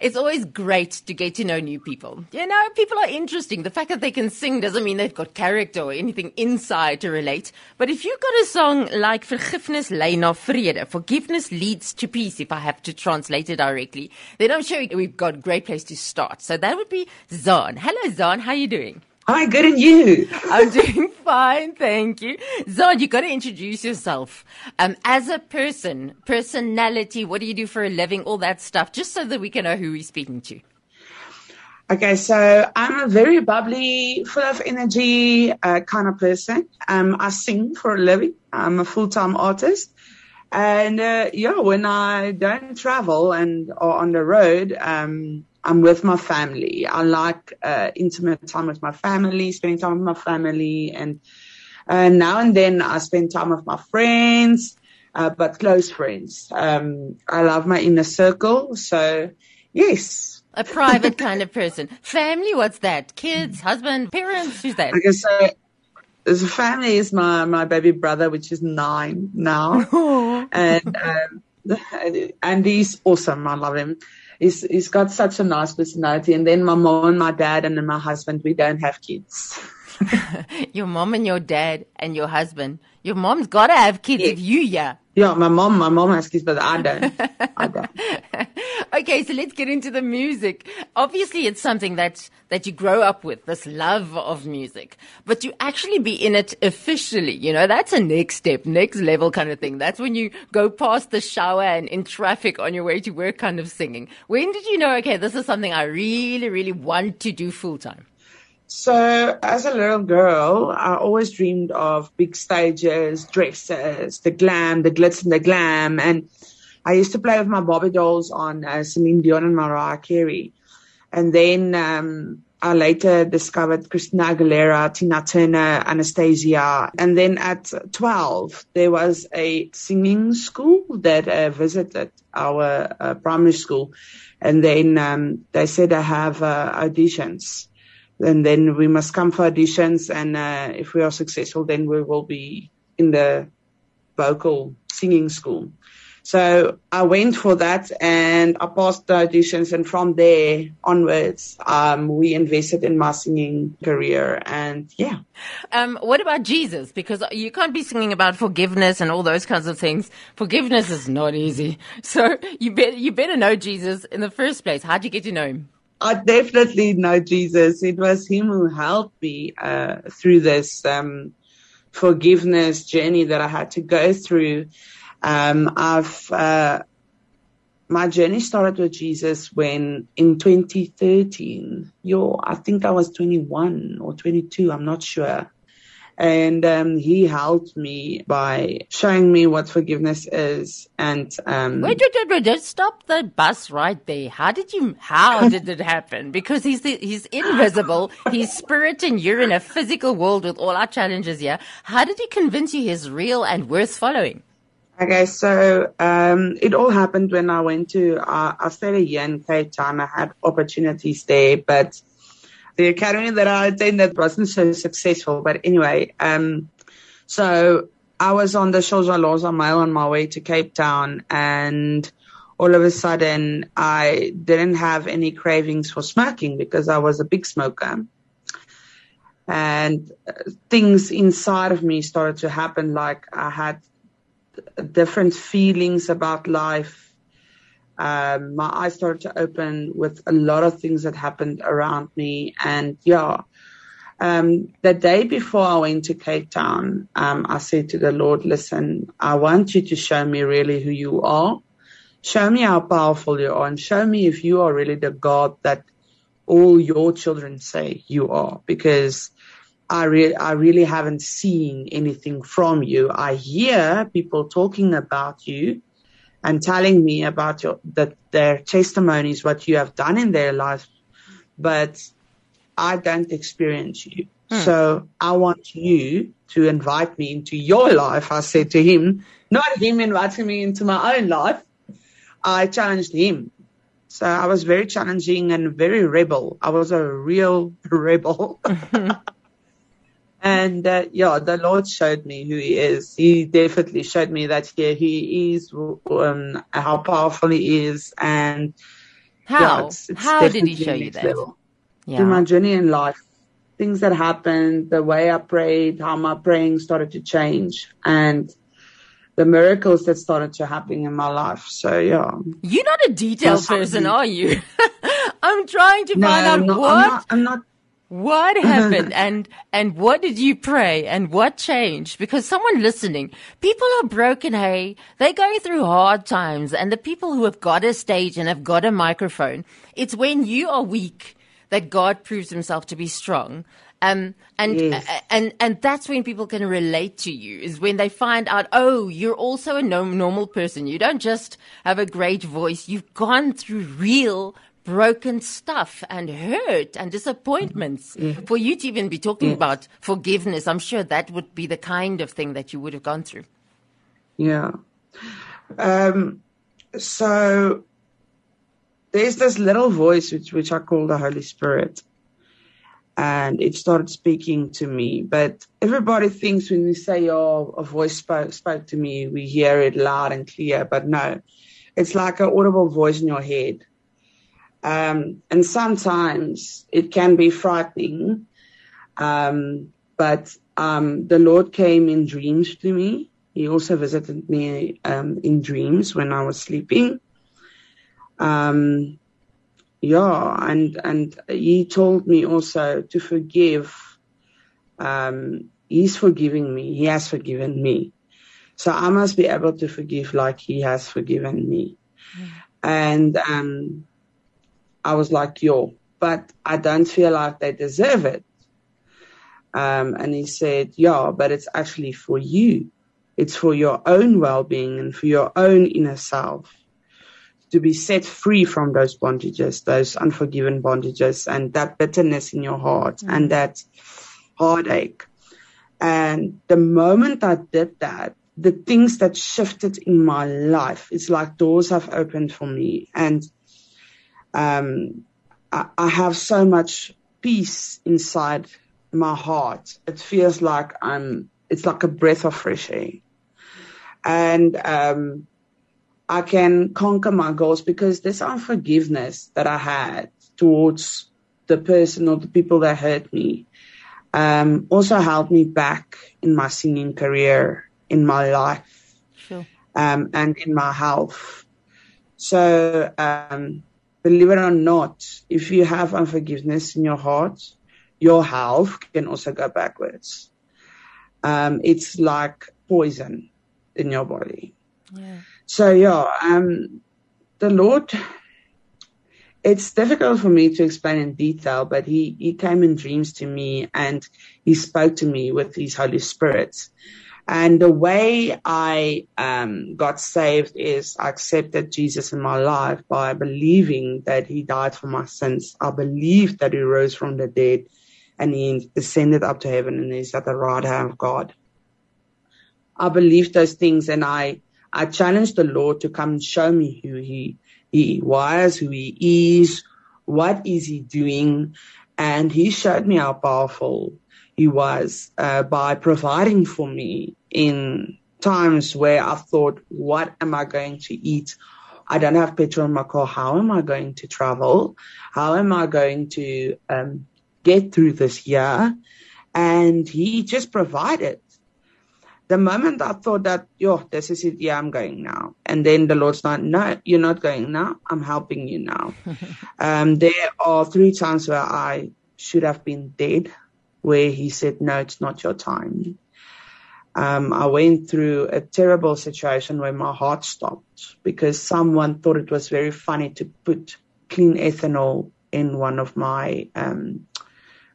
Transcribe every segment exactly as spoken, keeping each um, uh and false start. It's always great to get to know new people. You know, people are interesting. The fact that they can sing doesn't mean they've got character or anything inside to relate. But if you've got a song like Vergifnis Lei Na Vrede, forgiveness leads to peace, if I have to translate it directly, then I'm sure we've got a great place to start. So that would be Zahn. Hello, Zahn. How are you doing? Hi, good, and you? I'm doing fine, thank you. Zahn, you've got to introduce yourself. Um, as a person, personality, what do you do for a living, all that stuff, just so that we can know who we're speaking to. Okay, so I'm a very bubbly, full of energy uh, kind of person. Um, I sing for a living. I'm a full-time artist. And, uh, yeah, when I don't travel and or on the road, um I'm with my family. I like uh, intimate time with my family, spending time with my family. And uh, now and then I spend time with my friends, uh, but close friends. Um, I love my inner circle. So, yes. A private kind of person. Family, what's that? Kids, husband, parents, who's that? Okay, so the family is my, my baby brother, which is nine now. and um, and he's awesome. I love him. He's, he's got such a nice personality. And then my mom and my dad and then my husband, we don't have kids. Your mom and your dad and your husband. Your mom's got to have kids yeah. if you, yeah. Yeah, my mom, my mom has kids, but I don't. I don't. Okay, so let's get into the music. Obviously, it's something that, that you grow up with, this love of music. But to actually be in it officially, you know, that's a next step, next level kind of thing. That's when you go past the shower and in traffic on your way to work kind of singing. When did you know, okay, this is something I really, really want to do full time? So as a little girl, I always dreamed of big stages, dresses, the glam, the glitz and the glam. And I used to play with my Barbie dolls on uh, Celine Dion and Mariah Carey. And then um, I later discovered Christina Aguilera, Tina Turner, Anastasia. And then at twelve, there was a singing school that uh, visited our uh, primary school. And then um, they said I have uh, auditions. And then we must come for auditions. And uh, if we are successful, then we will be in the vocal singing school. So I went for that and I passed the auditions. And from there onwards, um, we invested in my singing career. And yeah. Um, what about Jesus? Because you can't be singing about forgiveness and all those kinds of things. Forgiveness is not easy. So you better, you better know Jesus in the first place. How'd you get to know him? I definitely know Jesus. It was him who helped me uh, through this um, forgiveness journey that I had to go through. Um, I've uh, my journey started with Jesus when in twenty thirteen. Yo, I think I was twenty-one or twenty-two. I'm not sure. And um, he helped me by showing me what forgiveness is. And um, wait, wait, wait, wait! Stop the bus right there. How did you? How did it happen? Because he's the, he's invisible. He's spirit, and you're in a physical world with all our challenges here. How did he convince you he's real and worth following? Okay, so um, it all happened when I went to. Uh, I stayed a year in Cape Town. I had opportunities there, but the academy that I attended wasn't so successful. But anyway, um, so I was on the Shosholoza Meyl on my way to Cape Town. And all of a sudden, I didn't have any cravings for smoking because I was a big smoker. And things inside of me started to happen. Like I had different feelings about life. Um, my eyes started to open with a lot of things that happened around me. And yeah, um, the day before I went to Cape Town, um, I said to the Lord, listen, I want you to show me really who you are. Show me how powerful you are and show me if you are really the God that all your children say you are, because I, re- I really haven't seen anything from you. I hear people talking about you and telling me about your, that their testimonies, what you have done in their life, but I don't experience you. Hmm. So I want you to invite me into your life, I said to him. Not him inviting me into my own life. I challenged him. So I was very challenging and very rebel. I was a real rebel. And, uh, yeah, the Lord showed me who he is. He definitely showed me that yeah, he is, um, how powerful he is. And How? Yeah, it's, it's How did he show you that? Level. Yeah. Through my journey in life, things that happened, the way I prayed, how my praying started to change, and the miracles that started to happen in my life. So, yeah. You're not a detailed That's person, happening. Are you? I'm trying to no, find out I'm not, what, I'm not, I'm not. what happened and, and what did you pray and what changed? Because someone listening, people are broken, hey? They're going through hard times, and the people who have got a stage and have got a microphone, it's when you are weak that God proves himself to be strong. Um, and, yes. uh, and, and that's when people can relate to you, is when they find out, oh, you're also a no- normal person. You don't just have a great voice. You've gone through real broken stuff and hurt and disappointments mm-hmm. for you to even be talking yes. about forgiveness. I'm sure that would be the kind of thing that you would have gone through. Yeah. Um, so there's this little voice, which, which I call the Holy Spirit. And it started speaking to me. But everybody thinks when we say, oh, a voice spoke, spoke to me, we hear it loud and clear. But no, it's like an audible voice in your head. Um, and sometimes it can be frightening. Um, but um, the Lord came in dreams to me. He also visited me um, in dreams when I was sleeping. Um Yeah, and, and he told me also to forgive. Um, he's forgiving me. He has forgiven me. So I must be able to forgive like he has forgiven me. Mm. And um, I was like, yo, but I don't feel like they deserve it. Um, and he said, yeah, but it's actually for you. It's for your own well-being and for your own inner self, to be set free from those bondages, those unforgiven bondages, and that bitterness in your heart mm-hmm. and that heartache. And the moment I did that, the things that shifted in my life, it's like doors have opened for me. And um, I, I have so much peace inside my heart. It feels like I'm, it's like a breath of fresh air. And, um, I can conquer my goals, because this unforgiveness that I had towards the person or the people that hurt me um, also held me back in my singing career, in my life, sure. um, and in my health. So um, believe it or not, if you have unforgiveness in your heart, your health can also go backwards. Um, it's like poison in your body. Yeah. So, yeah, um, the Lord, it's difficult for me to explain in detail, but he, he came in dreams to me, and he spoke to me with his Holy Spirit. And the way I um, got saved is I accepted Jesus in my life by believing that he died for my sins. I believed that he rose from the dead, and he ascended up to heaven, and he's at the right hand of God. I believed those things, and I I challenged the Lord to come and show me who he, he was, who he is, what is he doing. And he showed me how powerful he was uh, by providing for me in times where I thought, what am I going to eat? I don't have petrol in my car. How am I going to travel? How am I going to um, get through this year? And he just provided. The moment I thought that, yo, this is it, yeah, I'm going now. And then the Lord's like, no, you're not going now. I'm helping you now. um, there are three times where I should have been dead, where he said, no, it's not your time. Um, I went through a terrible situation where my heart stopped because someone thought it was very funny to put clean ethanol in one of my um,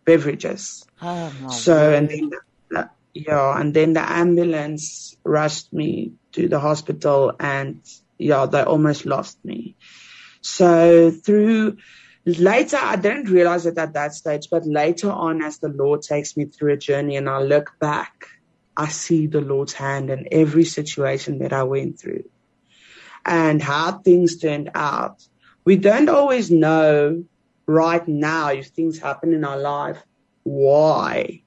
beverages. Oh, my so, God. and then... Uh, Yeah, and then the ambulance rushed me to the hospital, and yeah, they almost lost me. So through later, I didn't realize it at that stage, but later on, as the Lord takes me through a journey and I look back, I see the Lord's hand in every situation that I went through and how things turned out. We don't always know right now if things happen in our life, why.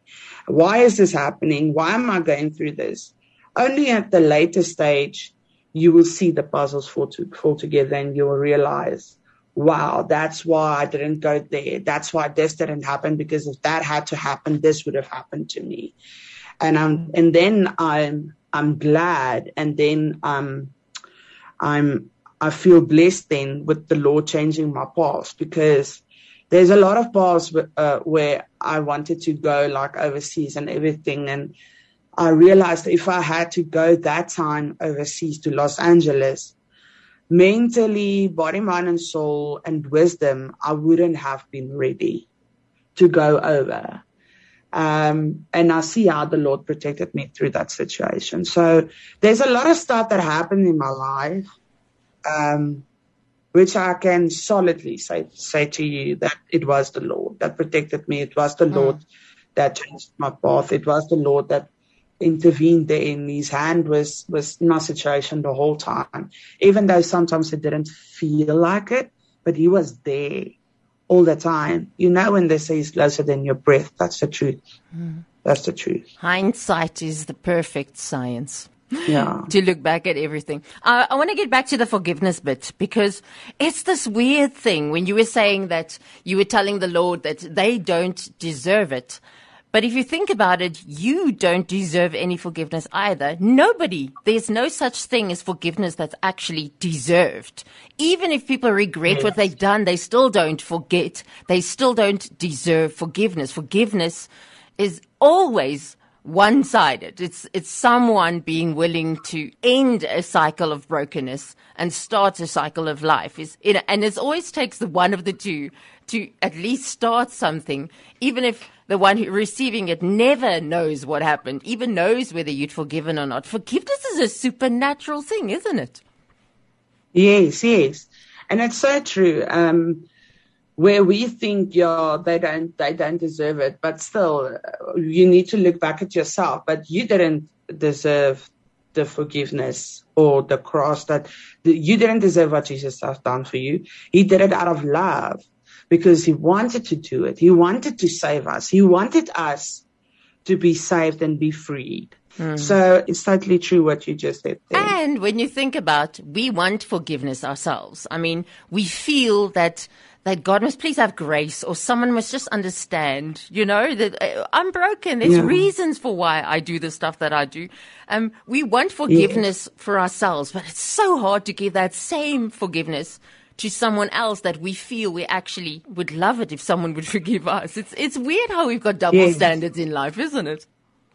Why is this happening? Why am I going through this? Only at the later stage, you will see the puzzles fall, to, fall together, and you will realize wow, that's why I didn't go there. That's why this didn't happen, because if that had to happen, this would have happened to me. And I'm, and then I'm, I'm glad. And then um, I'm, I feel blessed then with the Lord changing my paths, because there's a lot of paths uh, where I wanted to go, like overseas and everything. And I realized if I had to go that time overseas to Los Angeles, mentally, body, mind, and soul, and wisdom, I wouldn't have been ready to go over. Um, and I see how the Lord protected me through that situation. So there's a lot of stuff that happened in my life, um, which I can solidly say, say to you that it was the Lord that protected me. It was the mm. Lord that changed my path. It was the Lord that intervened there, in his hand was was in my situation the whole time, even though sometimes it didn't feel like it, but he was there all the time. You know, when they say he's closer than your breath, that's the truth. Mm. That's the truth. Hindsight is the perfect science. Yeah. To look back at everything. Uh, I want to get back to the forgiveness bit, because it's this weird thing when you were saying that you were telling the Lord that they don't deserve it. But if you think about it, you don't deserve any forgiveness either. Nobody. There's no such thing as forgiveness that's actually deserved. Even if people regret what they've done, they still don't forget. They still don't deserve forgiveness. Forgiveness is always one-sided. It's it's someone being willing to end a cycle of brokenness and start a cycle of life. Is it, and it always takes the one of the two to at least start something, even if the one who receiving it never knows what happened, even knows whether you'd forgiven or not. Forgiveness is a supernatural thing, isn't it? Yes, yes, and it's so true. Um, where we think, yeah, they don't, they don't deserve it, but still, you need to look back at yourself. But you didn't deserve the forgiveness or the cross. That you didn't deserve what Jesus has done for you. He did it out of love, because he wanted to do it. He wanted to save us. He wanted us to be saved and be freed. Mm. So it's totally true what you just said there. And when you think about, we want forgiveness ourselves. I mean, we feel that that God must please have grace, or someone must just understand, you know, that uh, I'm broken. There's yeah. reasons for why I do the stuff that I do. Um, we want forgiveness yes. for ourselves, but it's so hard to give that same forgiveness to someone else that we feel we actually would love it if someone would forgive us. It's it's weird how we've got double yes. standards in life, isn't it?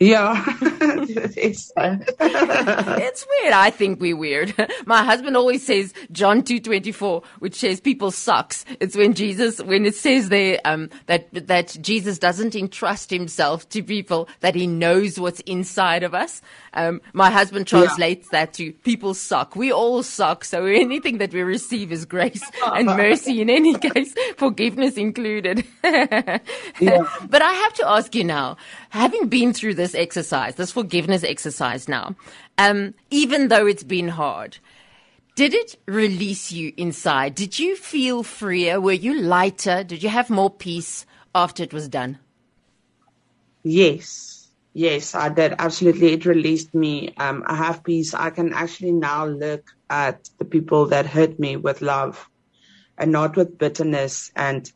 Yeah, it's uh, it's weird. I think we're weird. My husband always says John two twenty four, which says people sucks. It's when Jesus, when it says there um, that that Jesus doesn't entrust himself to people, that he knows what's inside of us. Um, my husband translates yeah. that to people suck. We all suck. So anything that we receive is grace and mercy. In any case, forgiveness included. yeah. But I have to ask you now, having been through this exercise, this forgiveness exercise now, um, even though it's been hard, did it release you inside? Did you feel freer? Were you lighter? Did you have more peace after it was done? Yes. Yes, I did. Absolutely. It released me. Um, I have peace. I can actually now look at the people that hurt me with love and not with bitterness. And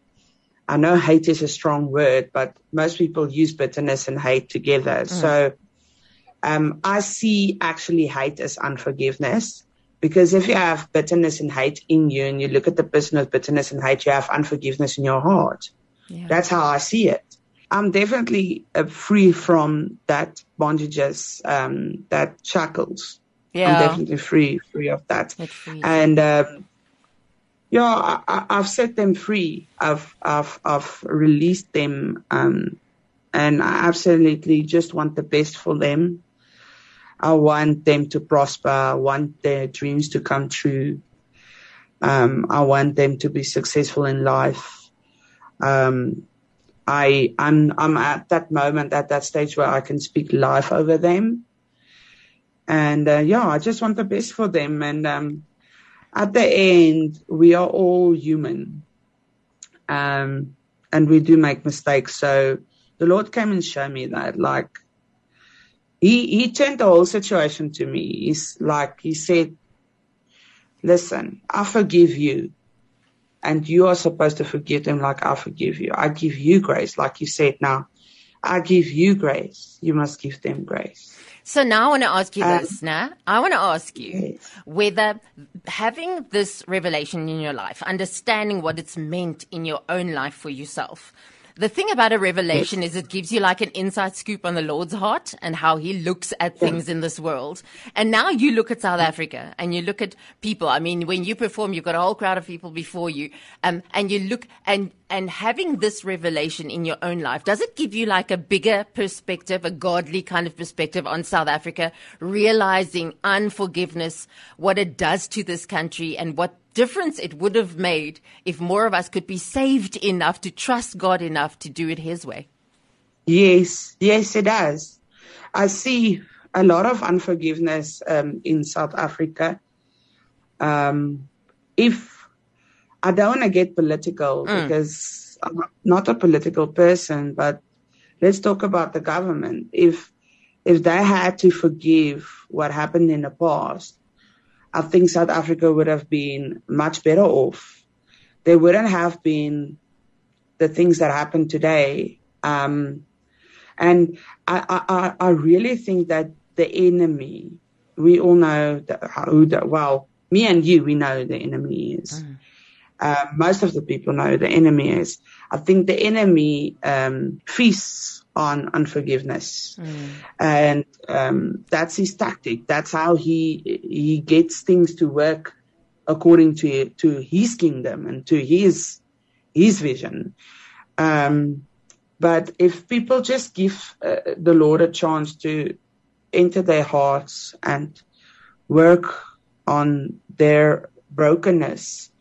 I know hate is a strong word, but most people use bitterness and hate together. Mm. So um, I see actually hate as unforgiveness, because if you have bitterness and hate in you and you look at the person with bitterness and hate, you have unforgiveness in your heart. Yeah. That's how I see it. I'm definitely uh, free from that bondages, um, that shackles. Yeah. I'm definitely free, free of that. And, um, Yeah, I, I've set them free. I've, I've, I've released them, um, and I absolutely just want the best for them. I want them to prosper. I want their dreams to come true. Um, I want them to be successful in life. Um, I, I'm, I'm at that moment, at that stage where I can speak life over them. And uh, yeah, I just want the best for them. And um, at the end, we are all human, um, and we do make mistakes. So the Lord came and showed me that, like, he, he turned the whole situation to me. He's like, he said, listen, I forgive you. And you are supposed to forgive them like I forgive you. I give you grace, like you said now. I give you grace. You must give them grace. So now I want to ask you um, this, now. I want to ask you yes. whether having this revelation in your life, understanding what it's meant in your own life for yourself, the thing about a revelation yes. is it gives you like an inside scoop on the Lord's heart and how he looks at things in this world. And now you look at South Africa and you look at people. I mean, when you perform, you've got a whole crowd of people before you. Um, and you look and, and having this revelation in your own life, does it give you like a bigger perspective, a godly kind of perspective on South Africa, realizing unforgiveness, what it does to this country and what difference it would have made if more of us could be saved enough to trust God enough to do it his way? Yes, yes, it does. I see a lot of unforgiveness um, in South Africa. Um, if I don't want to get political mm. because I'm not a political person, but let's talk about the government. If, if they had to forgive what happened in the past, I think South Africa would have been much better off. There wouldn't have been the things that happen today. Um, and I, I, I really think that the enemy, we all know that, who the, well, me and you, we know who the enemy is. Mm. Uh, most of the people know who the enemy is. I think the enemy um, feasts on unforgiveness. Mm. And um, that's his tactic. That's how he he gets things to work according to to his kingdom and to his his vision. Um, but if people just give uh, the Lord a chance to enter their hearts and work on their brokenness,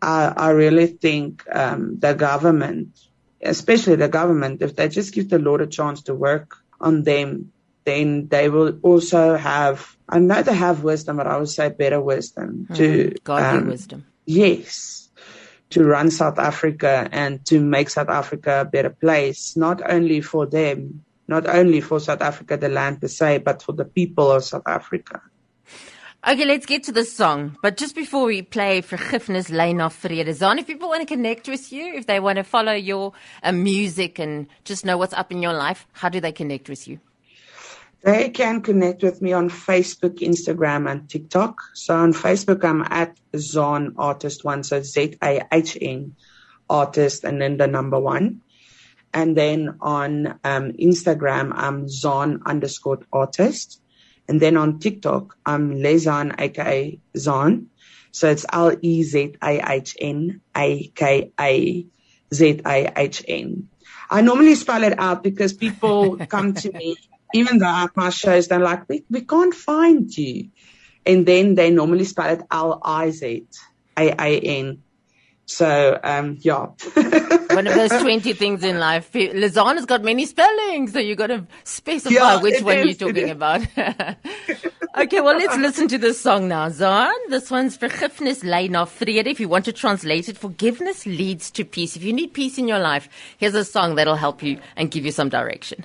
I, I really think um, the government, especially the government, if they just give the Lord a chance to work on them, then they will also have, I know they have wisdom, but I would say better wisdom. Mm-hmm. to Godly um, wisdom. Yes, to run South Africa and to make South Africa a better place, not only for them, not only for South Africa, the land per se, but for the people of South Africa. Okay, let's get to the song. But just before we play Vergifnis Lei Na Vrede, Zahn, if people want to connect with you, if they want to follow your uh, music and just know what's up in your life, how do they connect with you? They can connect with me on Facebook, Instagram, and TikTok. So on Facebook, I'm at Zahn Artist One, so Z A H N Artist and then the number one. And then on um, Instagram, I'm Zahn underscore artist. And then on TikTok, I'm Lezahn, aka Zahn. So it's L E Z A H N A K A Z A H N. I normally spell it out because people come to me, even though at my shows, they're like, we, we can't find you. And then they normally spell it L I Z A I N. So, um, yeah. One of those twenty things in life. Lezahn has got many spellings, so you got to specify yeah, which one is, you're talking about. Okay, well, let's listen to this song now, Zahn. This one's Vergifnis Lei Na Vrede. If you want to translate it, forgiveness leads to peace. If you need peace in your life, here's a song that'll help you and give you some direction.